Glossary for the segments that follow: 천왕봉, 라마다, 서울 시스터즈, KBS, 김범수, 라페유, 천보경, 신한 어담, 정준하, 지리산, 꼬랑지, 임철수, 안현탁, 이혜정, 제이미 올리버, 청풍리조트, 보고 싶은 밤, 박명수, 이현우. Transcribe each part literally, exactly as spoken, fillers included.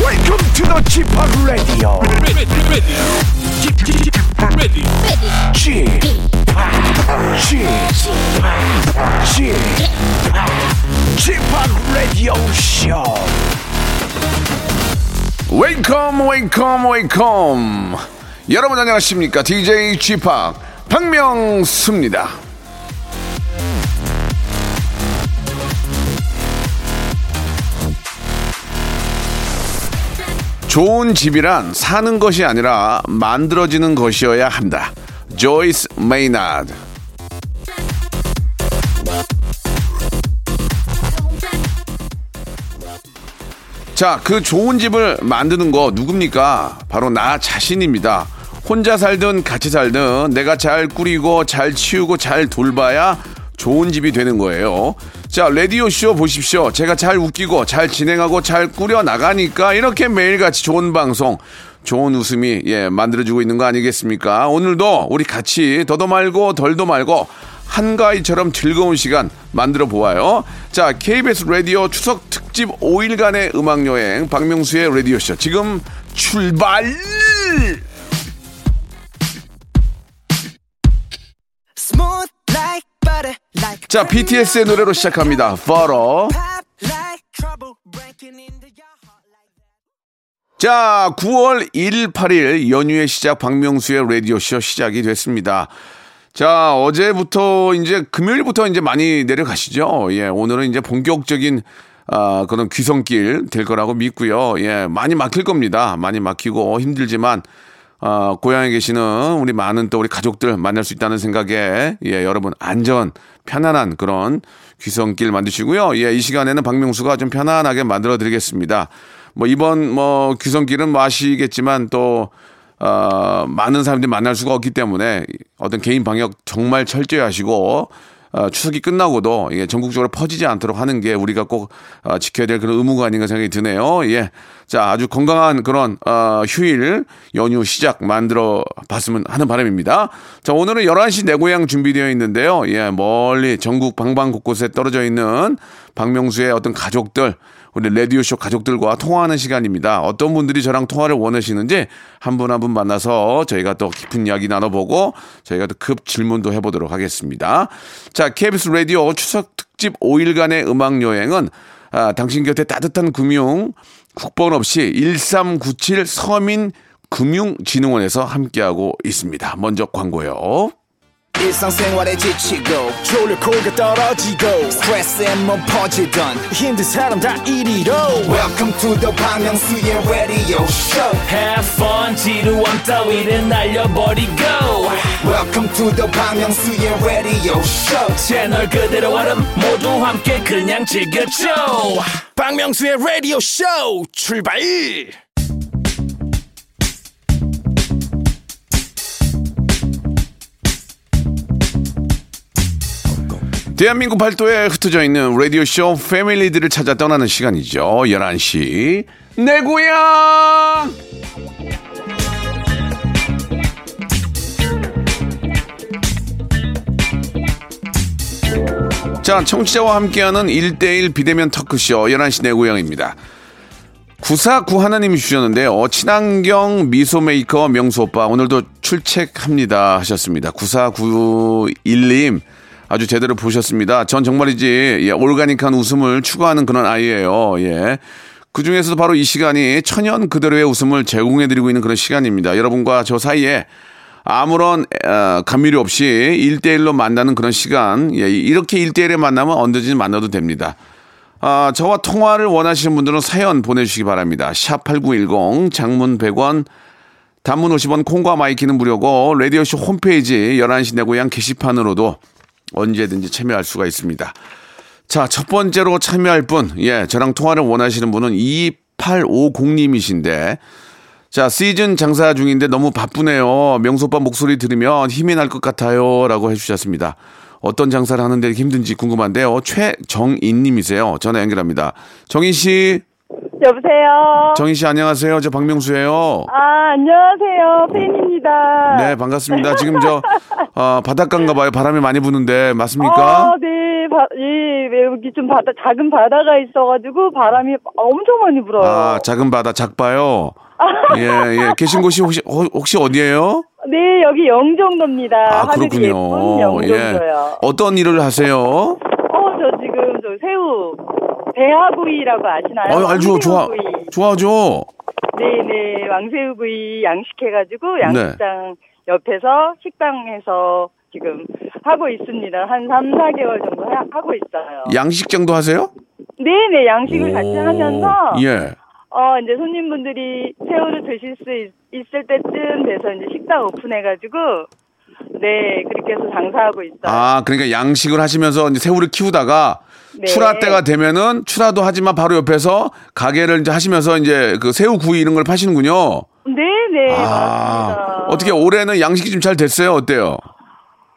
Welcome to the 지팍 Radio. 지팍 Radio Show. Welcome, welcome, welcome. 여러분 안녕하십니까? 디제이 지팍 박명수입니다. 좋은 집이란 사는 것이 아니라 만들어지는 것이어야 한다. 조이스 메이나드. 자, 그 좋은 집을 만드는 거 누굽니까? 바로 나 자신입니다. 혼자 살든 같이 살든 내가 잘 꾸리고 잘 치우고 잘 돌봐야 좋은 집이 되는 거예요. 자, 라디오쇼 보십시오. 제가 잘 웃기고 잘 진행하고 잘 꾸려나가니까 이렇게 매일같이 좋은 방송, 좋은 웃음이 예 만들어주고 있는 거 아니겠습니까? 오늘도 우리 같이 더도 말고 덜도 말고 한가위처럼 즐거운 시간 만들어 보아요. 자, 케이비에스 라디오 추석 특집 오일간의 음악여행 박명수의 라디오쇼 지금 출발! 자, 비티에스의 노래로 시작합니다. Follow. 자, 구월 일일, 팔일 연휴의 시작 박명수의 라디오쇼 시작이 됐습니다. 자, 어제부터 이제 금요일부터 이제 많이 내려가시죠. 예, 오늘은 이제 본격적인 아, 그런 귀성길 될 거라고 믿고요. 예, 많이 막힐 겁니다. 많이 막히고 힘들지만. 어, 고향에 계시는 우리 많은 또 우리 가족들 만날 수 있다는 생각에 예, 여러분 안전 편안한 그런 귀성길 만드시고요. 예, 이 시간에는 박명수가 좀 편안하게 만들어 드리겠습니다. 뭐 이번 뭐 귀성길은 뭐 아시겠지만 또 어, 많은 사람들이 만날 수가 없기 때문에 어떤 개인 방역 정말 철저히 하시고 어, 추석이 끝나고도 예, 전국적으로 퍼지지 않도록 하는 게 우리가 꼭 어, 지켜야 될 그런 의무가 아닌가 생각이 드네요. 예, 자, 아주 건강한 그런 어, 휴일 연휴 시작 만들어 봤으면 하는 바람입니다. 자, 오늘은 열한 시 내 고향 준비되어 있는데요. 예, 멀리 전국 방방 곳곳에 떨어져 있는 박명수의 어떤 가족들, 우리 라디오쇼 가족들과 통화하는 시간입니다. 어떤 분들이 저랑 통화를 원하시는지 한 분 한 분 만나서 저희가 또 깊은 이야기 나눠보고 저희가 또 급 질문도 해보도록 하겠습니다. 자, 케이비에스 라디오 추석 특집 오일간의 음악여행은 아, 당신 곁에 따뜻한 금융, 국번 없이 일삼구칠 서민금융진흥원에서 함께하고 있습니다. 먼저 광고요. 일상생활에 지치고 졸려 코가 떨어지고 스트레스에 몸 퍼지던 힘든 사람 다 이리로 Welcome to the 박명수의 radio show. Have fun 지루한 따위를 날려버리고 Welcome to the 박명수의 radio show. 채널 그대로 얼음 모두 함께 그냥 즐겨줘. 박명수의 radio show 출발. 대한민국 팔도에 흩어져 있는 라디오쇼 패밀리들을 찾아 떠나는 시간이죠. 열한 시 내 고향. 자, 청취자와 함께하는 일대일 비대면 터크쇼 열한 시 내 고향입니다. 구사구 하나님이 주셨는데요. 친환경 미소 메이커 명수 오빠 오늘도 출첵합니다 하셨습니다. 구사구일님 아주 제대로 보셨습니다. 전 정말이지 예, 올가닉한 웃음을 추구하는 그런 아이예요. 예. 그중에서도 바로 이 시간이 천연 그대로의 웃음을 제공해드리고 있는 그런 시간입니다. 여러분과 저 사이에 아무런 어, 감미료 없이 일대일로 만나는 그런 시간. 예, 이렇게 일대일에 만나면 언제든지 만나도 됩니다. 아, 저와 통화를 원하시는 분들은 사연 보내주시기 바랍니다. 샵팔구일공 장문 백 원 단문 오십 원 콩과 마이키는 무료고 라디오쇼 홈페이지 열한 시 내 고향 게시판으로도 언제든지 참여할 수가 있습니다. 자, 첫 번째로 참여할 분, 예, 저랑 통화를 원하시는 분은 이팔오공님이신데, 자, 시즌 장사 중인데 너무 바쁘네요. 명소빠 목소리 들으면 힘이 날 것 같아요. 라고 해주셨습니다. 어떤 장사를 하는데 힘든지 궁금한데요. 최정인님이세요. 전화 연결합니다. 정인씨. 여보세요. 정인씨 안녕하세요. 저 박명수예요. 아, 안녕하세요. 팬입니다. 네, 반갑습니다. 지금 저 어, 바닷가인가 봐요. 바람이 많이 부는데 맞습니까? 어, 네, 바, 예, 여기 좀 바다, 작은 바다가 있어가지고 바람이 엄청 많이 불어요. 아, 작은 바다, 작바요? 예, 예. 계신 곳이 혹시, 혹시 어디예요? 네, 여기 영종도입니다. 아, 그렇군요. 영종도요. 예. 어떤 일을 하세요? 어, 저 지금 저 새우, 배하구이라고 아시나요? 아, 알죠. 좋아, 좋아하죠. 네네, 왕새우구이 양식해가지고 양식장 네. 옆에서 식당에서 지금 하고 있습니다. 한 삼, 사 개월 정도 하, 하고 있어요. 양식장도 하세요? 네네, 양식을 같이 하면서 예. 어, 이제 손님분들이 새우를 드실 수 있, 있을 때쯤 돼서 이제 식당 오픈해가지고 네, 그렇게 해서 장사하고 있어요. 아, 그러니까 양식을 하시면서 이제 새우를 키우다가 네. 출하 때가 되면은 출하도 하지만 바로 옆에서 가게를 이제 하시면서 이제 그 새우 구이 이런 걸 파시는군요. 네네. 아, 맞습니다. 어떻게 올해는 양식이 좀 잘 됐어요? 어때요?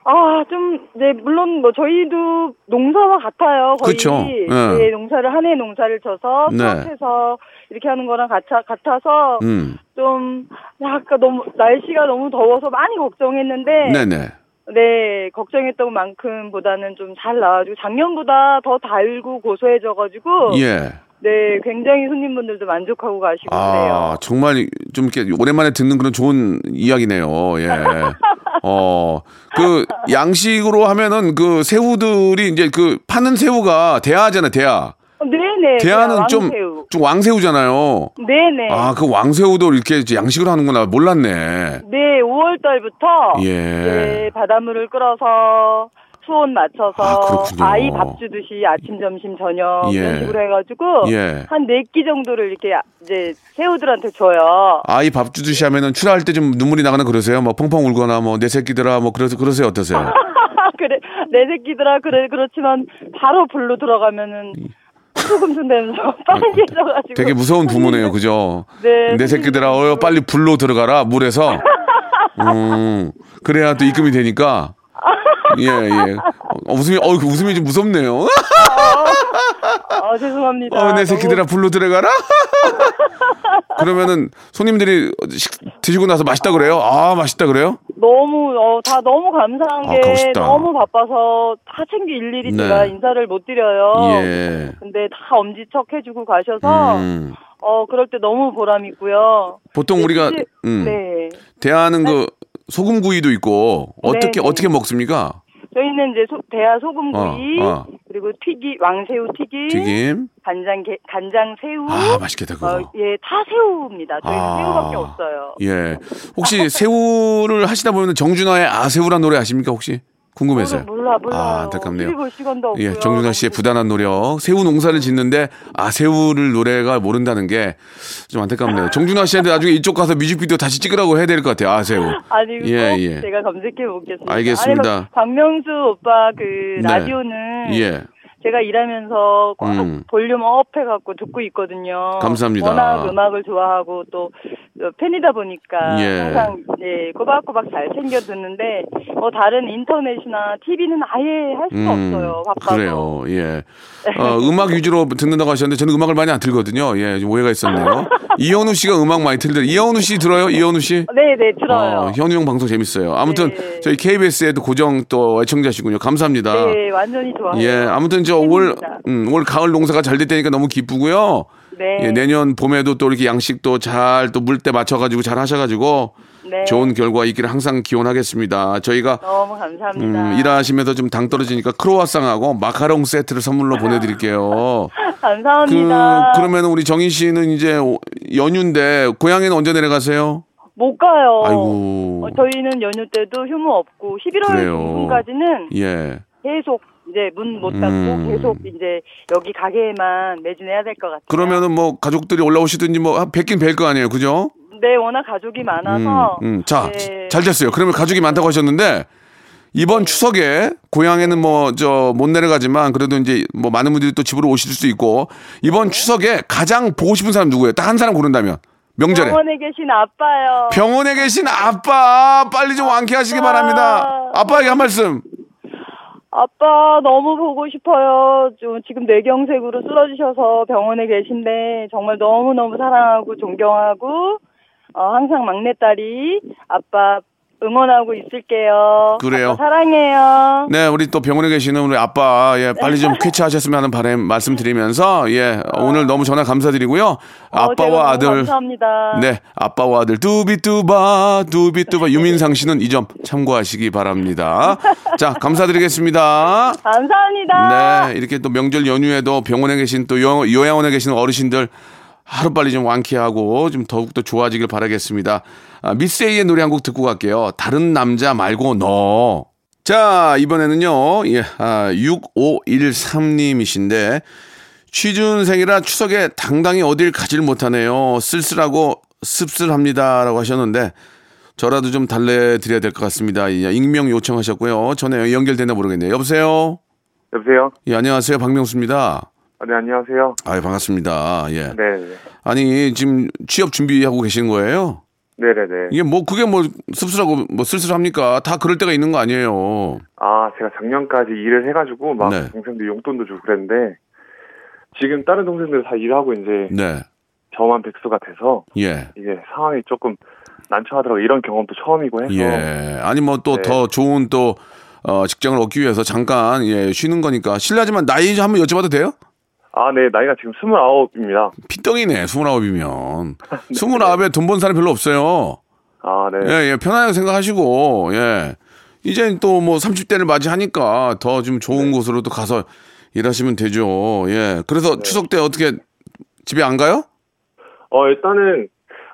아, 좀, 네, 물론 뭐 저희도 농사와 같아요. 거의. 그렇죠. 네. 네, 농사를, 한 해 농사를 쳐서, 수업해서 네. 이렇게 하는 거랑 같아, 같아서, 음. 좀, 아까 너무, 날씨가 너무 더워서 많이 걱정했는데, 네네. 네, 걱정했던 만큼 보다는 좀 잘 나와주고, 작년보다 더 달고 고소해져가지고, 예. 네, 굉장히 손님분들도 만족하고 가시고 아, 그래요. 아, 정말 좀 이렇게 오랜만에 듣는 그런 좋은 이야기네요. 예. 어, 그 양식으로 하면은 그 새우들이 이제 그 파는 새우가 대하잖아요, 대하. 네네. 대하는 좀, 좀 왕새우잖아요. 네네. 아, 그 왕새우도 이렇게 양식으로 하는구나. 몰랐네. 네, 오월달부터 예. 네, 바닷물을 끓어서. 수온 맞춰서 아, 아이 밥 주듯이 아침, 점심, 저녁 예. 이런 식으로 해가지고 예. 한 네 끼 정도를 이렇게 이제 새우들한테 줘요. 아이 밥 주듯이 하면은 출하할 때 좀 눈물이 나거나 그러세요? 뭐 펑펑 울거나 뭐 내 새끼들아 뭐 그러, 그러세요? 어떠세요? 그래 내 새끼들아 그래 그렇지만 바로 불로 들어가면은 소금순 되면서 빨개져가지고 되게 무서운 부모네요, 그죠? 네. 내 새끼들아 어여 빨리 불로 들어가라 물에서 음, 그래야 또 입금이 되니까. 예, 예. 어, 웃음이, 어, 웃음이 좀 무섭네요. 아, 아, 죄송합니다. 어, 내 새끼들아, 너무... 불로 들어가라? 그러면은, 손님들이 드시고 나서 맛있다 그래요? 아, 맛있다 그래요? 너무, 어, 다 너무 감사한 아, 게, 멋있다. 너무 바빠서 다 챙기 일일이 네. 제가 인사를 못 드려요. 예. 근데 다 엄지척 해주고 가셔서, 음. 어, 그럴 때 너무 보람있고요. 보통 우리가, 네. 음, 네. 대하는 네. 그, 소금구이도 있고 어떻게 네네. 어떻게 먹습니까? 저희는 이제 소, 대하 소금구이 어, 어. 그리고 튀김 왕새우 튀김, 튀김. 간장 게, 간장 새우 아 맛있겠다 그거 어, 예, 다 새우입니다. 저희는 아, 새우밖에 없어요. 예 혹시 새우를 하시다 보면 정준하의 아새우란 노래 아십니까 혹시? 궁금해서요. 몰라 몰라. 아, 안타깝네요. 예, 정준하 씨의 부단한 노력. 새우 농사를 짓는데 아 새우를 노래가 모른다는 게 좀 안타깝네요. 정준하 씨한테 나중에 이쪽 가서 뮤직비디오 다시 찍으라고 해야 될 것 같아요. 아 새우. 아니 예, 예. 제가 검색해 보겠습니다. 알겠습니다. 아니, 박명수 오빠 그 라디오는 네. 예. 제가 일하면서 음. 볼륨 업해갖고 듣고 있거든요. 감사합니다. 워낙 음악을 좋아하고 또 팬이다 보니까 예. 항상 예, 꼬박꼬박 잘 챙겨 듣는데 뭐 다른 인터넷이나 티비는 아예 할 수가 음, 없어요. 바빠서. 그래요. 예. 어, 음악 위주로 듣는다고 하셨는데 저는 음악을 많이 안 들거든요. 예, 좀 오해가 있었네요. 이현우 씨가 음악 많이 틀더라. 이현우 씨 들어요? 이현우 씨? 네, 네 들어요. 어, 현우 형 방송 재밌어요. 아무튼 네. 저희 케이비에스에도 고정 또 애청자시군요. 감사합니다. 네, 완전히 좋아요. 예, 아무튼 저 올, 음, 올 가을 농사가 잘 됐다니까 너무 기쁘고요. 네. 예, 내년 봄에도 또 이렇게 양식도 잘 또 물때 맞춰가지고 잘 하셔가지고 네. 좋은 결과 있기를 항상 기원하겠습니다. 저희가 너무 감사합니다. 음, 일하시면서 좀 당 떨어지니까 크로와상하고 마카롱 세트를 선물로 보내드릴게요. 감사합니다. 그, 그러면 우리 정인 씨는 이제 연휴인데 고향에는 언제 내려가세요? 못 가요. 아이고. 어, 저희는 연휴 때도 휴무 없고 십일월 중순까지는 예. 계속. 이제 문 못 닫고 음. 계속 이제 여기 가게에만 매진해야 될 것 같아요. 그러면은 뭐 가족들이 올라오시든지 뭐 뵙긴 뵐 거 아니에요, 그죠? 네, 워낙 가족이 많아서. 음, 음. 자, 네. 잘 됐어요. 그러면 가족이 많다고 하셨는데 이번 추석에 고향에는 뭐 저 못 내려가지만 그래도 이제 뭐 많은 분들이 또 집으로 오실 수 있고 이번 네. 추석에 가장 보고 싶은 사람 누구예요? 딱 한 사람 고른다면. 명절에. 병원에 계신 아빠요. 병원에 계신 아빠 빨리 좀 완쾌하시기 아빠. 바랍니다. 아빠에게 한 말씀. 아빠 너무 보고 싶어요. 좀 지금 뇌경색으로 쓰러지셔서 병원에 계신데 정말 너무너무 사랑하고 존경하고 어, 항상 막내딸이 아빠 응원하고 있을게요. 그래요. 사랑해요. 네, 우리 또 병원에 계시는 우리 아빠, 예, 빨리 좀 쾌차하셨으면 하는 바람 말씀드리면서, 예, 어. 오늘 너무 전화 감사드리고요. 아빠와 어, 아들. 감사합니다. 네, 아빠와 아들. 뚜비뚜바, 뚜비뚜바. 유민상 씨는 이 점 참고하시기 바랍니다. 자, 감사드리겠습니다. 감사합니다. 네, 이렇게 또 명절 연휴에도 병원에 계신 또 요, 요양원에 계시는 어르신들 하루빨리 좀 완쾌하고 좀 더욱더 좋아지길 바라겠습니다. 아, 미스에이의 노래 한 곡 듣고 갈게요. 다른 남자 말고 너. 자, 이번에는요. 예, 아, 육오일삼님이신데 취준생이라 추석에 당당히 어딜 가질 못하네요. 쓸쓸하고 씁쓸합니다라고 하셨는데 저라도 좀 달래드려야 될 것 같습니다. 예, 익명 요청하셨고요. 전에 연결되나 모르겠네요. 여보세요? 여보세요? 예, 안녕하세요. 박명수입니다. 네, 안녕하세요. 아, 반갑습니다. 예. 네. 아니, 지금 취업 준비하고 계신 거예요? 네, 네, 네. 이게 뭐 그게 뭐 씁쓸하고 뭐 쓸쓸합니까? 다 그럴 때가 있는 거 아니에요. 아, 제가 작년까지 일을 해 가지고 막 네. 동생들 용돈도 주고 그랬는데 지금 다른 동생들 다 일하고 이제 네. 저만 백수가 돼서 예. 이게 상황이 조금 난처하더라고요. 이런 경험도 처음이고 해서. 예. 아니 뭐 또 더 네. 좋은 또 어, 직장을 얻기 위해서 잠깐 예, 쉬는 거니까 실례지만 나이 좀 한번 여쭤봐도 돼요? 아, 네. 나이가 지금 스물아홉입니다. 피덩이네, 스물아홉이면. 스물아홉에 돈 번 사람 별로 없어요. 아, 네. 예, 예. 편하게 생각하시고, 예. 이제 또 뭐 삼십 대를 맞이하니까 더 좀 좋은 네. 곳으로 또 가서 일하시면 되죠. 예. 그래서 네. 추석 때 어떻게 집에 안 가요? 어, 일단은,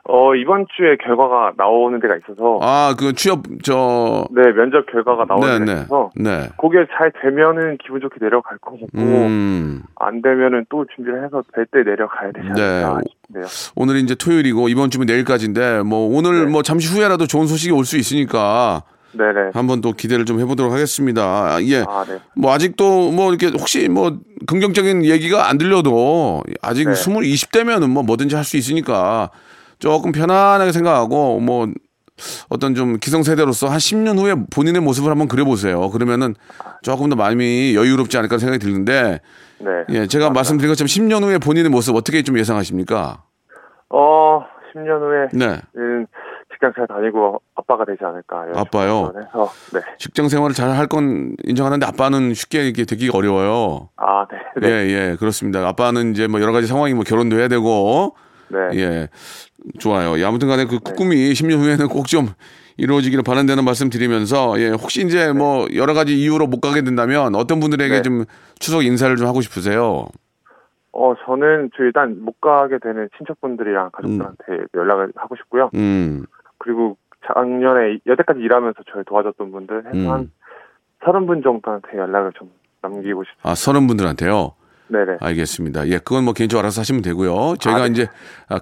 어, 이번 주에 결과가 나오는 데가 있어서. 아, 그 취업, 저. 네, 면접 결과가 나오는 데가 있어서. 네. 그게 잘 되면은 기분 좋게 내려갈 거고. 음. 안 되면은 또 준비를 해서 될 때 내려가야 되잖아요. 네. 아, 네. 오늘 이제 토요일이고, 이번 주면 내일까지인데, 뭐, 오늘 네. 뭐, 잠시 후에라도 좋은 소식이 올 수 있으니까. 네네. 한번 또 기대를 좀 해보도록 하겠습니다. 예. 아, 네. 뭐, 아직도 뭐, 이렇게 혹시 뭐, 긍정적인 얘기가 안 들려도, 아직 네. 이십 대면은 뭐, 뭐든지 할 수 있으니까. 조금 편안하게 생각하고 뭐 어떤 좀 기성세대로서 한 십 년 후에 본인의 모습을 한번 그려보세요. 그러면은 조금 더 마음이 여유롭지 않을까 생각이 드는데 네, 예, 제가 맞다. 말씀드린 것처럼 십 년 후에 본인의 모습 어떻게 좀 예상하십니까? 어, 십 년 후에 네. 직장 잘 다니고 아빠가 되지 않을까. 아빠요? 해서, 네. 직장 생활을 잘 할 건 인정하는데 아빠는 쉽게 이렇게 되기가 어려워요. 아, 네. 네. 예, 예, 그렇습니다. 아빠는 이제 뭐 여러 가지 상황이 뭐 결혼도 해야 되고 네. 예. 좋아요. 예, 아무튼 간에 그 네. 꿈이 십 년 후에는 꼭 좀 이루어지기를 바란다는 말씀 드리면서, 예, 혹시 이제 네. 뭐 여러 가지 이유로 못 가게 된다면 어떤 분들에게 네. 좀 추석 인사를 좀 하고 싶으세요? 어, 저는 저 일단 못 가게 되는 친척분들이랑 가족들한테 음. 연락을 하고 싶고요. 음. 그리고 작년에 여태까지 일하면서 저를 도와줬던 분들 해서 음. 한 서른 분 정도한테 연락을 좀 남기고 싶습니다. 아, 서른 분들한테요? 네네. 알겠습니다. 예, 그건 뭐 개인적으로 알아서 하시면 되고요. 저희가 아, 네. 이제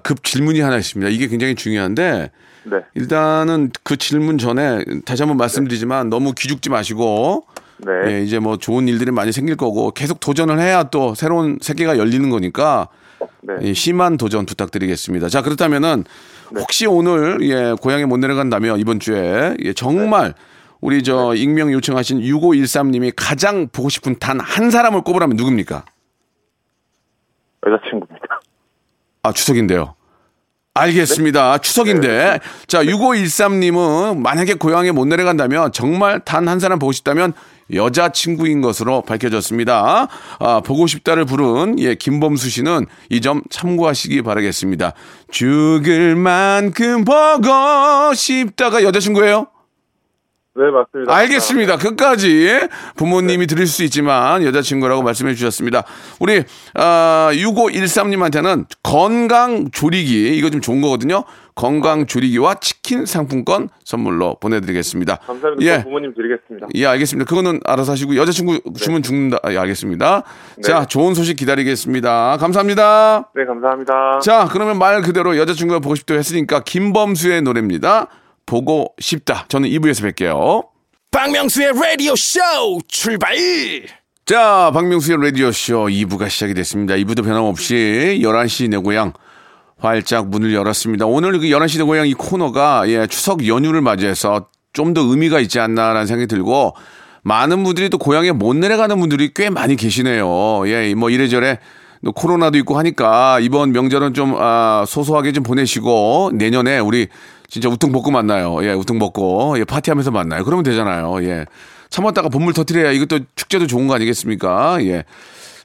급 질문이 하나 있습니다. 이게 굉장히 중요한데 네. 일단은 그 질문 전에 다시 한번 말씀드리지만 네. 너무 기죽지 마시고 네. 예, 이제 뭐 좋은 일들이 많이 생길 거고 계속 도전을 해야 또 새로운 세계가 열리는 거니까 네. 예, 심한 도전 부탁드리겠습니다. 자, 그렇다면은 네. 혹시 오늘 예, 고향에 못 내려간다며 이번 주에 예, 정말 네. 우리 저 네. 익명 요청하신 육오일삼님이 가장 보고 싶은 단 한 사람을 꼽으라면 누굽니까? 여자친구입니다. 아, 추석인데요. 알겠습니다. 네? 추석인데. 네. 자, 육오일삼님은 만약에 고향에 못 내려간다면 정말 단 한 사람 보고 싶다면 여자친구인 것으로 밝혀졌습니다. 아, 보고 싶다를 부른 예, 김범수 씨는 이 점 참고하시기 바라겠습니다. 죽을 만큼 보고 싶다가 여자친구예요? 네, 맞습니다. 알겠습니다. 끝까지 부모님이 네. 들을 수 있지만 여자친구라고 말씀해 주셨습니다. 우리 어, 육오일삼님한테는 건강조리기, 이거 좀 좋은 거거든요. 건강조리기와 치킨 상품권 선물로 보내드리겠습니다. 감사합니다. 예. 부모님 드리겠습니다. 예, 알겠습니다. 그거는 알아서 하시고 여자친구 주면 네. 죽는다. 예, 알겠습니다. 네. 자, 좋은 소식 기다리겠습니다. 감사합니다. 네, 감사합니다. 자, 그러면 말 그대로 여자친구가 보고 싶다고 했으니까 김범수의 노래입니다. 보고 싶다. 저는 이 부에서 뵐게요. 박명수의 라디오 쇼 출발! 자, 박명수의 라디오 쇼 이 부가 시작이 됐습니다. 이 부도 변함없이 열한 시 내 고향 활짝 문을 열었습니다. 오늘 그 열한 시 내 고향 이 코너가 예, 추석 연휴를 맞이해서 좀 더 의미가 있지 않나라는 생각이 들고 많은 분들이 또 고향에 못 내려가는 분들이 꽤 많이 계시네요. 예, 뭐 이래저래 코로나도 있고 하니까 이번 명절은 좀 아, 소소하게 좀 보내시고 내년에 우리 진짜 우퉁 벗고 만나요. 예, 우퉁 벗고 예, 파티하면서 만나요. 그러면 되잖아요. 예, 참았다가 본물 터뜨려야 이것도 축제도 좋은 거 아니겠습니까? 예.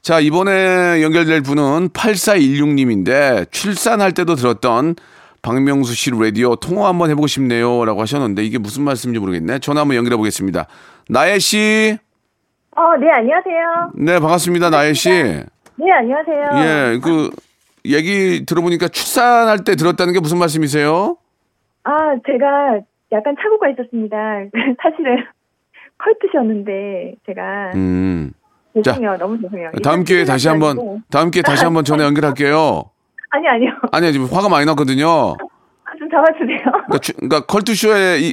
자, 이번에 연결될 분은 팔사일육 님인데 출산할 때도 들었던 박명수 씨 라디오 통화 한번 해보고 싶네요 라고 하셨는데 이게 무슨 말씀인지 모르겠네. 전화 한번 연결해 보겠습니다. 나예 씨. 어, 네, 안녕하세요. 네, 반갑습니다. 나예 씨. 네, 안녕하세요. 예, 그 얘기 들어보니까 출산할 때 들었다는 게 무슨 말씀이세요? 아, 제가 약간 착오가 있었습니다. 사실은 컬트셨는데 제가. 음. 죄송해요. 자, 너무 죄송해요. 다음 기회에 다시 한번 다음 기회에 다시 한번 전화 연결할게요. 아니 아니요. 아니요, 지금 화가 많이 났거든요. 좀 잡아주세요. 그러니까, 주, 그러니까 컬투쇼에 이,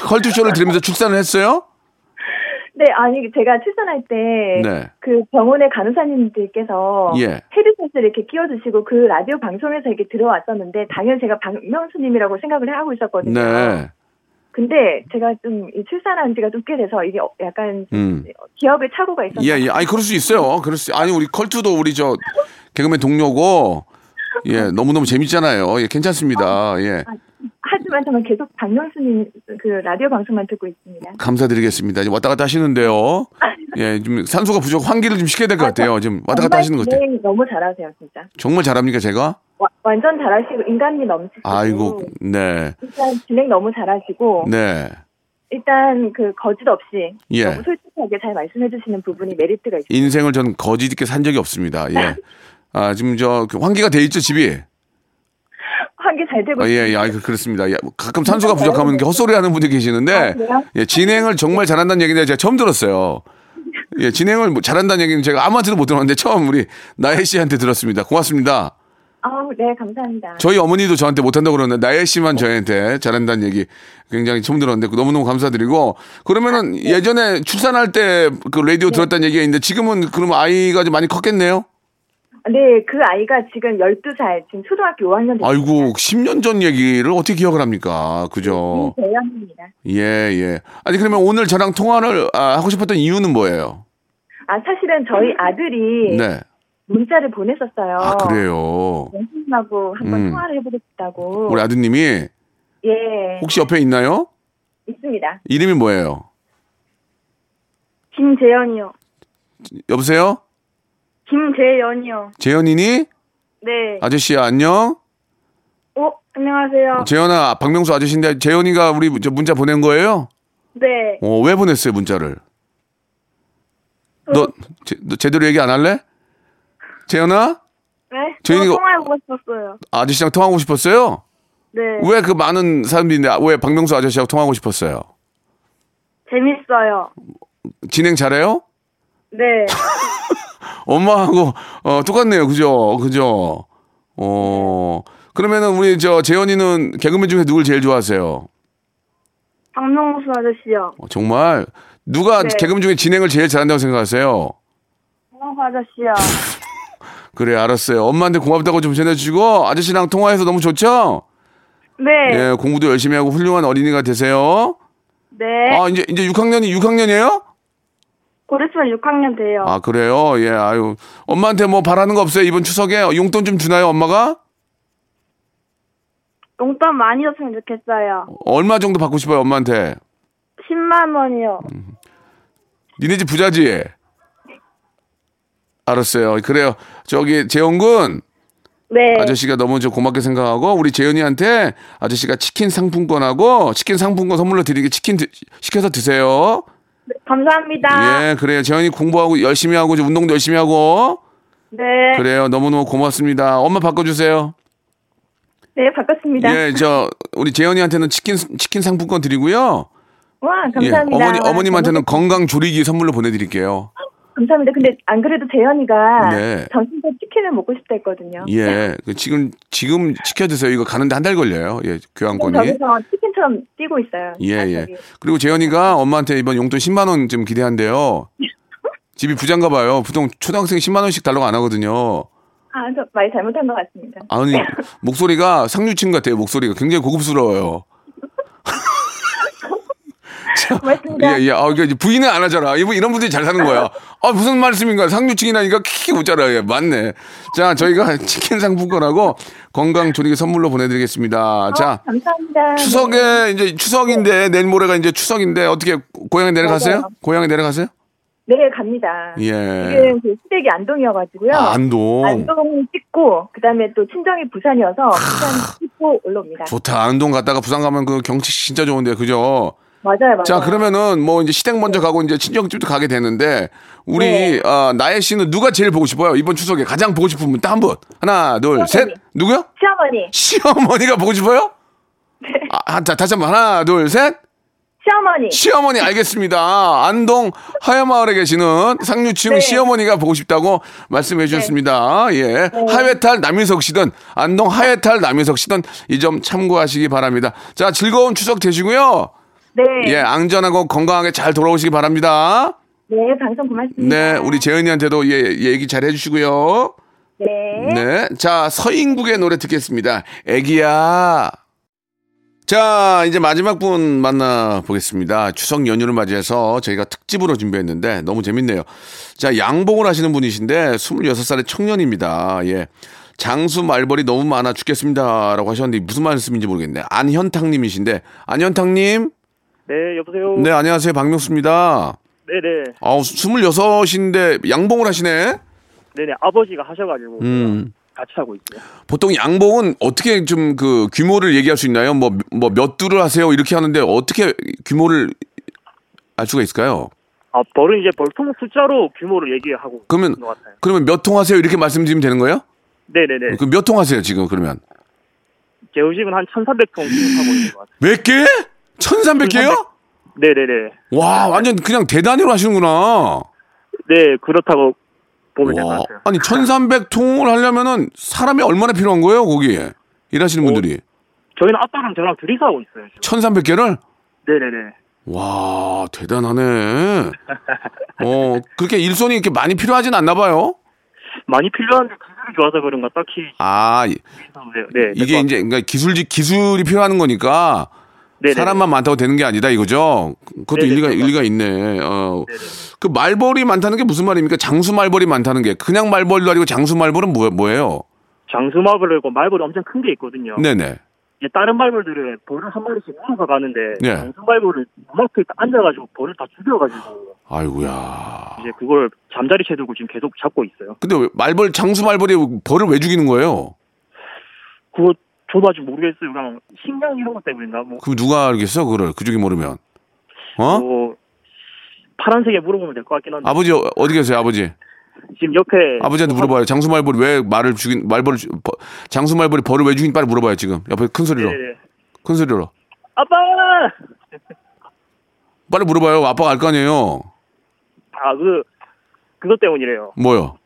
컬투쇼를 들으면서 출산을 했어요? 네, 아니 제가 출산할 때 그 네. 병원의 간호사님들께서 예. 헤드셋을 이렇게 끼워주시고 그 라디오 방송에서 이렇게 들어왔었는데 당연히 제가 박명수님이라고 생각을 하고 있었거든요. 네. 근데 제가 좀 출산한 지가 좀 꽤 돼서 이게 약간 음. 기억에 착오가 있었어요. 예, 예. 아니 그럴 수 있어요. 그럴 수. 아니 우리 컬투도 우리 저 개그맨 동료고. 예, 너무너무 재밌잖아요. 예, 괜찮습니다. 예. 하지만 저는 계속 박명수님 그 라디오 방송만 듣고 있습니다. 감사드리겠습니다. 이제 왔다 갔다 하시는데요. 예, 좀 산소가 부족, 환기를 좀 시켜야 될 것 같아요. 지금 왔다 갔다 하시는 것 같아요. 너무 잘하세요, 진짜. 정말 잘합니까, 제가? 와, 완전 잘하시고, 인간미 넘치시고. 아이고, 네. 일단 진행 너무 잘하시고. 네. 일단 그 거짓 없이 예. 너무 솔직하게 잘 말씀해주시는 부분이 메리트가 있어요. 인생을 전 거짓 있게 산 적이 없습니다. 예. 아, 지금 저 환기가 돼 있죠, 집이? 환기 잘 되고 있어요. 아, 예, 예, 아, 그렇습니다. 예, 가끔 산소가 부족하면 헛소리하는 분들이 계시는데 아, 예, 진행을 정말 잘한다는 얘기는 제가 처음 들었어요. 예, 진행을 잘한다는 얘기는 제가 아무한테도 못 들었는데 처음 우리 나예 씨한테 들었습니다. 고맙습니다. 아, 네, 감사합니다. 저희 어머니도 저한테 못한다고 그러는데 나예 씨만 저한테 잘한다는 얘기 굉장히 처음 들었는데 너무너무 감사드리고 그러면은 예전에 출산할 때 그 라디오 네. 들었다는 얘기가 있는데 지금은 그럼 아이가 좀 많이 컸겠네요? 네, 그 아이가 지금 열두 살, 지금 초등학교 오 학년 됐습니다. 아이고, 십 년 전 얘기를 어떻게 기억을 합니까? 그죠? 네, 대단합니다. 예, 예. 아니, 그러면 오늘 저랑 통화를 아, 하고 싶었던 이유는 뭐예요? 아, 사실은 저희 아들이 네. 문자를 보냈었어요. 아, 그래요? 선생님하고 한번 음. 통화를 해보겠다고. 우리 아드님이? 예. 혹시 옆에 있나요? 있습니다. 이름이 뭐예요? 김재현이요. 여보세요? 김재현이요. 재현이니? 네. 아저씨야, 안녕? 어, 안녕하세요. 재현아, 박명수 아저씨인데, 재현이가 우리 문자 보낸 거예요? 네. 어, 왜 보냈어요, 문자를? 그... 너, 제, 너 제대로 얘기 안 할래? 재현아? 네? 재현이가 통화하고 싶었어요. 아저씨랑 통화하고 싶었어요? 네. 왜 그 많은 사람들인데, 왜 박명수 아저씨하고 통화하고 싶었어요? 재밌어요. 진행 잘해요? 네. 엄마하고 어, 똑같네요, 그죠, 그죠. 어 그러면은 우리 저 재현이는 개그맨 중에 누굴 제일 좋아하세요? 박명수 아저씨요. 어, 정말 누가 네. 개그맨 중에 진행을 제일 잘한다고 생각하세요? 박명수 아저씨요. 그래, 알았어요. 엄마한테 고맙다고 좀 전해주시고 아저씨랑 통화해서 너무 좋죠? 네. 예, 공부도 열심히 하고 훌륭한 어린이가 되세요. 네. 아 이제 이제 육 학년이 육 학년이에요? 그랬으면 육 학년 돼요. 아, 그래요? 예, 아유. 엄마한테 뭐 바라는 거 없어요? 이번 추석에 용돈 좀 주나요, 엄마가? 용돈 많이 줬으면 좋겠어요. 얼마 정도 받고 싶어요, 엄마한테? 십만 원이요. 음. 니네 집 부자지? 알았어요. 그래요. 저기, 재현군. 네. 아저씨가 너무 좀 고맙게 생각하고, 우리 재현이한테 아저씨가 치킨 상품권하고, 치킨 상품권 선물로 드리게 치킨 드, 시켜서 드세요. 네, 감사합니다. 예, 그래요. 재현이 공부하고 열심히 하고 운동도 열심히 하고. 네. 그래요. 너무너무 고맙습니다. 엄마 바꿔주세요. 네, 바꿨습니다. 예, 저 우리 재현이한테는 치킨 치킨 상품권 드리고요. 와, 감사합니다. 예, 어머니 어머님한테는 와, 건강 조리기 선물로 보내드릴게요. 감사합니다. 근데 안 그래도 재현이가 네. 점심에 치킨을 먹고 싶다 했거든요. 예, 지금 지금 시켜 드세요. 이거 가는데 한 달 걸려요. 예, 교환권이. 저기서 치킨처럼 뛰고 있어요. 예, 예. 그리고 재현이가 엄마한테 이번 용돈 십만 원 좀 기대한대요. 집이 부자인가 봐요. 보통 초등학생 십만 원씩 달라고 안 하거든요. 아, 저 많이 잘못한 것 같습니다. 아니 목소리가 상류층 같아요. 목소리가 굉장히 고급스러워요. 맞습니다. 예, 예. 아, 그러니까 부인은 안 하잖아. 이런 분들이 잘 사는 거야. 아, 무슨 말씀인가. 상류층이라니까 킥킥 웃잖아. 예, 맞네. 자, 저희가 치킨 상품권하고 건강조리기 선물로 보내드리겠습니다. 어, 자, 감사합니다. 추석에, 네. 이제 추석인데, 내일 모레가 이제 추석인데, 어떻게 고향에 내려가세요? 맞아요. 고향에 내려가세요? 네, 갑니다. 예. 지금 시댁이 안동이어가지고요. 아, 안동. 안동 찍고, 그 다음에 또 친정이 부산이어서, 부산 찍고 올라옵니다. 좋다. 안동 갔다가 부산 가면 그 경치 진짜 좋은데, 그죠? 맞아요, 맞아요. 자, 그러면은 뭐 이제 시댁 먼저 가고 이제 친정집도 가게 되는데, 우리, 네. 아, 나예 씨는 누가 제일 보고 싶어요? 이번 추석에 가장 보고 싶은 분 딱 한 분. 하나, 둘, 시어머니. 셋. 누구요? 시어머니. 시어머니가 보고 싶어요? 네. 아, 자, 다시 한 번. 하나, 둘, 셋. 시어머니. 시어머니 알겠습니다. 안동 하야마을에 계시는 상류층 네. 시어머니가 보고 싶다고 말씀해 주셨습니다. 네. 예, 네. 하회탈 남윤석 씨든 안동 하회탈 남윤석 씨든 이 점 참고하시기 바랍니다. 자, 즐거운 추석 되시고요. 네. 예, 안전하고 건강하게 잘 돌아오시기 바랍니다. 네, 방송 고맙습니다. 네, 우리 재은이한테도 예, 얘기 잘 해주시고요. 네. 네, 자, 서인국의 노래 듣겠습니다. 애기야. 자, 이제 마지막 분 만나보겠습니다. 추석 연휴를 맞이해서 저희가 특집으로 준비했는데 너무 재밌네요. 자, 양봉을 하시는 분이신데 스물여섯 살의 청년입니다. 예. 장수 말벌이 너무 많아 죽겠습니다. 라고 하셨는데 무슨 말씀인지 모르겠네요. 안현탁님이신데. 안현탁님. 네, 여보세요. 네, 안녕하세요. 박명수입니다. 네네. 아우, 스물여섯인데 양봉을 하시네? 네네, 아버지가 하셔가지고. 음. 같이 하고 있어요. 보통 양봉은 어떻게 좀 그 규모를 얘기할 수 있나요? 뭐 뭐 몇 두를 하세요? 이렇게 하는데 어떻게 규모를 알 수가 있을까요? 아, 벌은 이제 벌통 숫자로 규모를 얘기하고. 그러면 같아요. 그러면 몇 통 하세요? 이렇게 말씀드리면 되는 거예요? 네네네. 그럼 몇 통 하세요 지금 그러면? 제 음식은 한 천삼백 통 하고 있는 것 같아요. 몇 개? 천삼백 개요? 네네네. 와, 완전 그냥 대단위로 하시는구나. 네, 그렇다고. 와, 아니 천삼백 통을 하려면은 사람이 얼마나 필요한 거예요 거기에 일하시는 어, 분들이? 저희는 아빠랑 저랑 둘이서 하고 있어요 지금. 천삼백 개를? 네네네. 와, 대단하네. 어, 그렇게 일손이 이렇게 많이 필요하진 않나 봐요. 많이 필요한데 기술이 좋아서 그런가 딱히. 아, 네, 이게 이제 그러니까 기술직 기술이 필요한 거니까. 네네. 사람만 많다고 되는 게 아니다 이거죠. 그것도 네네, 일리가 일리가 있네. 어, 그 말벌이 많다는 게 무슨 말입니까? 장수 말벌이 많다는 게 그냥 말벌도 아니고 장수 말벌은 뭐 뭐예요? 장수 말벌이고 말벌이 엄청 큰 게 있거든요. 네네. 이제 다른 말벌들은 벌을 한 마리씩 모아서 가는데 네. 장수 말벌은 무막히 앉아가지고 벌을 다 죽여가지고. 아이고야. 이제 그걸 잠자리 채두고 지금 계속 잡고 있어요. 근데 왜 말벌 장수 말벌이 벌을 왜 죽이는 거예요? 그거 저도 아직 모르겠어요. 그냥 식량 이런 것 때문인가 뭐. 그럼 누가 알겠어 그걸? 그쪽이 모르면. 어? 뭐 파란색에 물어보면 될 것 같긴 한데. 아버지 어디 계세요 아버지? 지금 옆에. 아버지한테 물어봐요. 장수 말벌 왜 말을 죽인 말벌 장수 말벌이 벌을 왜 죽인 빨리 물어봐요 지금. 옆에 큰 소리로. 네네. 큰 소리로. 아빠. 빨리 물어봐요. 아빠가 알 거 아니에요. 아, 그 그것 때문이래요. 뭐요?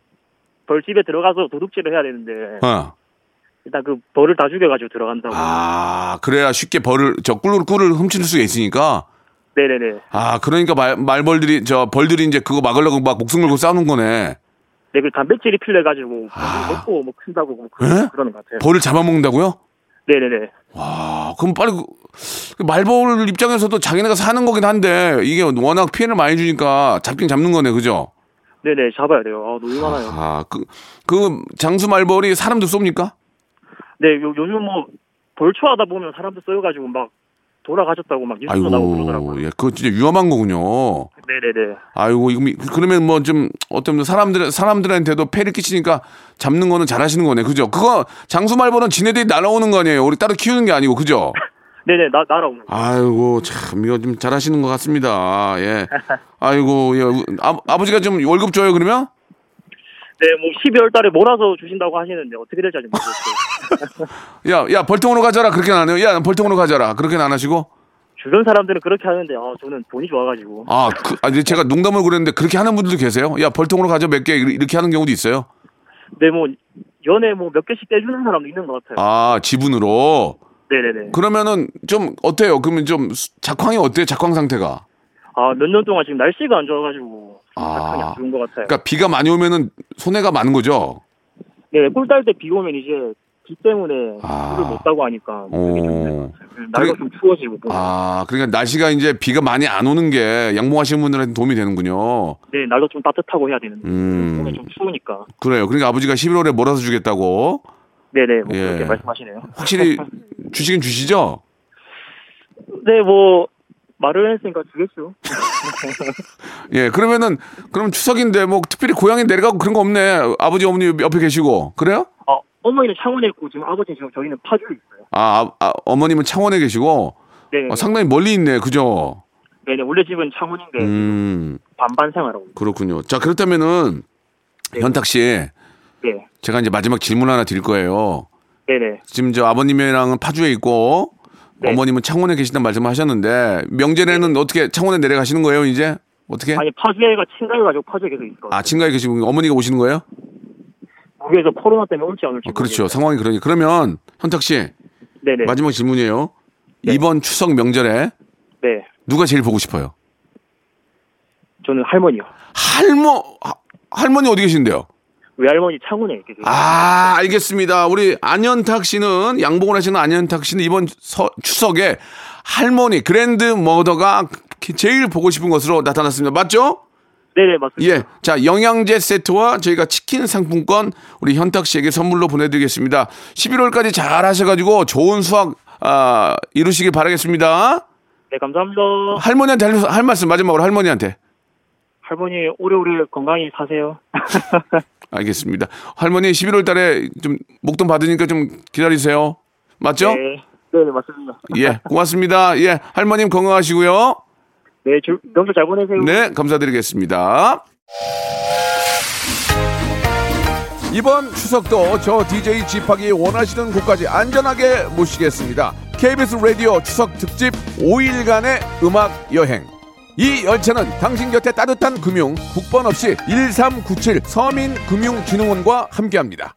벌집에 들어가서 도둑질을 해야 되는데. 어. 일단 그 벌을 다 죽여가지고 들어간다고. 아, 그래야 쉽게 벌을 저 꿀을 꿀을 훔칠 수가 있으니까. 네네네. 아, 그러니까 말 말벌들이 저 벌들이 이제 그거 막으려고 막 목숨 걸고 싸우는 거네. 네, 그 단백질이 필요해가지고 아. 먹고 뭐 큰다고 뭐 그러는 것 같아요. 벌을 잡아먹는다고요? 네네네. 와, 그럼 빨리 말벌 입장에서도 자기네가 사는 거긴 한데 이게 워낙 피해를 많이 주니까 잡긴 잡는 거네, 그죠? 네네, 잡아야 돼요. 아, 너무 많아요. 아, 그 그 장수 말벌이 사람도 쏩니까? 네, 요, 요즘 뭐, 벌초하다 보면 사람들 쏘여가지고 막 돌아가셨다고 막 뉴스도 아이고, 나오고 그러더라고요. 예, 그거 진짜 위험한 거군요. 네네네. 아이고, 이거, 그러면 뭐 좀, 어떤 사람들, 사람들한테도 폐를 끼치니까 잡는 거는 잘 하시는 거네. 그죠? 그거, 장수말벌은 지네들이 날아오는 거 아니에요? 우리 따로 키우는 게 아니고, 그죠? 네네, 나, 날아오는 거. 아이고, 참, 이거 좀 잘 하시는 것 같습니다. 예. 아이고, 예. 아, 아버지가 좀 월급 줘요, 그러면? 네, 뭐 십이월 달에 몰아서 주신다고 하시는데 어떻게 될지 아직 모르겠어요. 야, 야, 벌통으로 가자라 그렇게는 안 해요. 야, 벌통으로 가자라 그렇게는 안 하시고. 주변 사람들은 그렇게 하는데, 아, 저는 돈이 좋아가지고. 아, 그, 아니 제가 농담을 그랬는데 그렇게 하는 분들도 계세요? 야, 벌통으로 가자 몇 개 이렇게 하는 경우도 있어요. 네, 뭐 연에 뭐 몇 개씩 떼주는 사람도 있는 것 같아요. 아, 지분으로. 네네네. 그러면은 좀 어때요? 그러면 좀 작황이 어때요? 작황 상태가? 아, 몇 년 동안 지금 날씨가 안 좋아가지고. 아, 좋은 것 같아요. 그러니까 비가 많이 오면은 손해가 많은 거죠. 네, 꿀 딸 때 비 오면 이제 비 때문에 아. 꿀을 못 따고 하니까. 오. 날씨가 좀 추워지고. 아, 그러니까 날씨가 이제 비가 많이 안 오는 게 양봉하시는 분들한테 도움이 되는군요. 네, 날도 좀 따뜻하고 해야 되는데 음. 오늘 좀 추우니까. 그래요. 그러니까 아버지가 십일월에 몰아서 주겠다고. 네네, 뭐 그렇게 예. 말씀하시네요. 확실히 주식은 주시죠? 네, 뭐 말을 했으니까 주겠죠. 예, 그러면은 그럼 추석인데 뭐 특별히 고향에 내려가고 그런 거 없네. 아버지 어머니 옆에 계시고 그래요? 어, 어머니는 창원에 있고 지금 아버지 지금 저희는 파주에 있어요. 아, 아, 아 어머님은 창원에 계시고. 네. 어, 상당히 멀리 있네, 그죠? 네, 원래 집은 창원인데 음. 반반 생활하고. 그렇군요. 자, 그렇다면은 네. 현탁 씨. 네. 제가 이제 마지막 질문 하나 드릴 거예요. 네네. 지금 저 아버님이랑은 파주에 있고. 네. 어머님은 창원에 계시단 말씀을 하셨는데 명절에는 네. 어떻게 창원에 내려가시는 거예요 이제? 어떻게? 아니 파주에가 친가에 가지고 파주에 계속 있거든요. 아 친가에 계시고 어머니가 오시는 거예요? 거기에서 코로나 때문에 올지 안 올지. 아, 그렇죠. 모르겠어요. 상황이 그러니 그러면 현탁 씨 네네. 마지막 질문이에요. 네. 이번 추석 명절에 네. 누가 제일 보고 싶어요? 저는 할머니요. 할머 하, 할머니 어디 계신데요? 외할머니 창원에 이렇게. 아, 알겠습니다. 우리 안현탁 씨는 양봉을 하시는 안현탁 씨는 이번 서, 추석에 할머니 그랜드 머더가 제일 보고 싶은 것으로 나타났습니다. 맞죠? 네네 맞습니다. 예, 자 영양제 세트와 저희가 치킨 상품권 우리 현탁 씨에게 선물로 보내드리겠습니다. 십일월까지 잘 하셔가지고 좋은 수확 아, 이루시길 바라겠습니다. 네 감사합니다. 할머니한테 할, 할 말씀 마지막으로 할머니한테. 할머니 오래오래 건강히 사세요. 알겠습니다. 할머니 십일월 달에 좀 목돈 받으니까 좀 기다리세요. 맞죠? 네, 네, 네 맞습니다. 예, 고맙습니다. 예, 할머님 건강하시고요. 네, 주, 명절 잘 보내세요. 네, 감사드리겠습니다. 이번 추석도 저 디제이 지팍이 원하시는 곳까지 안전하게 모시겠습니다. 케이비에스 라디오 추석 특집 오일간의 음악 여행. 이 열차는 당신 곁에 따뜻한 금융, 국번 없이 일삼구칠 서민금융진흥원과 함께합니다.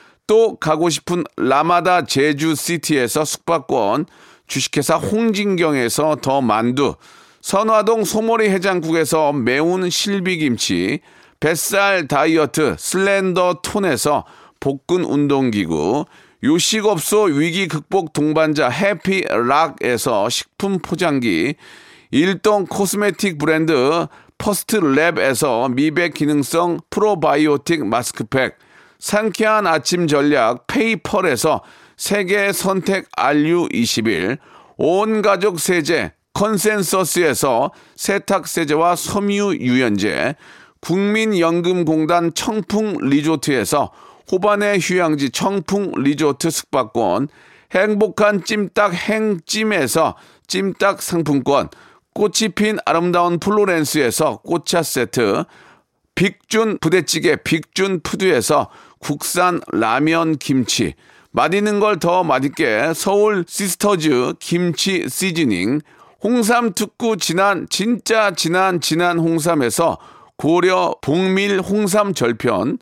또 가고 싶은 라마다 제주시티에서 숙박권, 주식회사 홍진경에서 더 만두, 선화동 소머리 해장국에서 매운 실비김치, 뱃살 다이어트 슬렌더 톤에서 복근 운동기구, 요식업소 위기 극복 동반자 해피락에서 식품 포장기, 일동 코스메틱 브랜드 퍼스트랩에서 미백 기능성 프로바이오틱 마스크팩, 상쾌한 아침 전략 페이펄에서 세계 선택 알유 이십일, 온가족 세제 컨센서스에서 세탁세제와 섬유유연제, 국민연금공단 청풍리조트에서 호반의 휴양지 청풍리조트 숙박권, 행복한 찜닭 행찜에서 찜닭 상품권, 꽃이 핀 아름다운 플로렌스에서 꽃차 세트, 빅준 부대찌개 빅준 푸드에서 국산 라면 김치, 맛있는 걸 더 맛있게 서울 시스터즈 김치 시즈닝, 홍삼 특구 진한 진짜 진한 진한 홍삼에서 고려 복밀 홍삼 절편,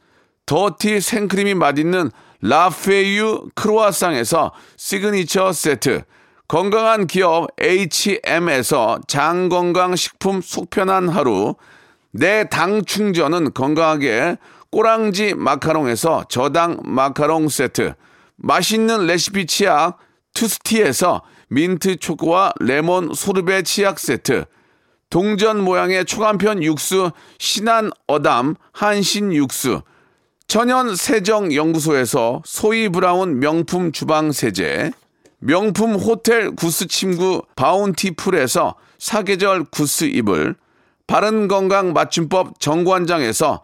더티 생크림이 맛있는 라페유 크로아상에서 시그니처 세트, 건강한 기업 에이치엠에서 장건강식품 속 편한 하루, 내 당 충전은 건강하게 꼬랑지 마카롱에서 저당 마카롱 세트, 맛있는 레시피 치약 투스티에서 민트 초코와 레몬 소르베 치약 세트, 동전 모양의 초간편 육수 신한 어담 한신 육수, 천연 세정 연구소에서 소이 브라운 명품 주방 세제, 명품 호텔 구스 침구 바운티풀에서 사계절 구스 이불, 바른건강 맞춤법 정관장에서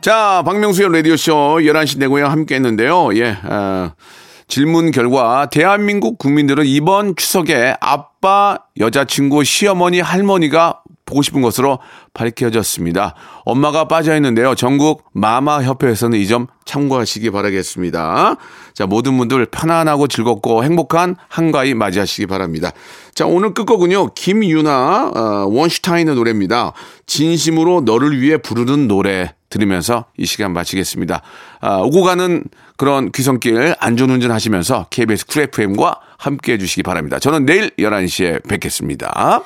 자, 박명수의 라디오쇼 열한 시 내고요 함께 했는데요. 예, 어, 질문 결과 대한민국 국민들은 이번 추석에 아빠, 여자친구, 시어머니, 할머니가 보고 싶은 것으로 밝혀졌습니다. 엄마가 빠져있는데요. 전국 마마협회에서는 이 점 참고하시기 바라겠습니다. 자, 모든 분들 편안하고 즐겁고 행복한 한가위 맞이하시기 바랍니다. 자, 오늘 끝곡은요, 김유나 어, 원슈타인의 노래입니다. 진심으로 너를 위해 부르는 노래 들으면서 이 시간 마치겠습니다. 아, 오고 가는 그런 귀성길 안전운전 하시면서 케이비에스 쿨 에프엠과 함께해 주시기 바랍니다. 저는 내일 열한 시에 뵙겠습니다.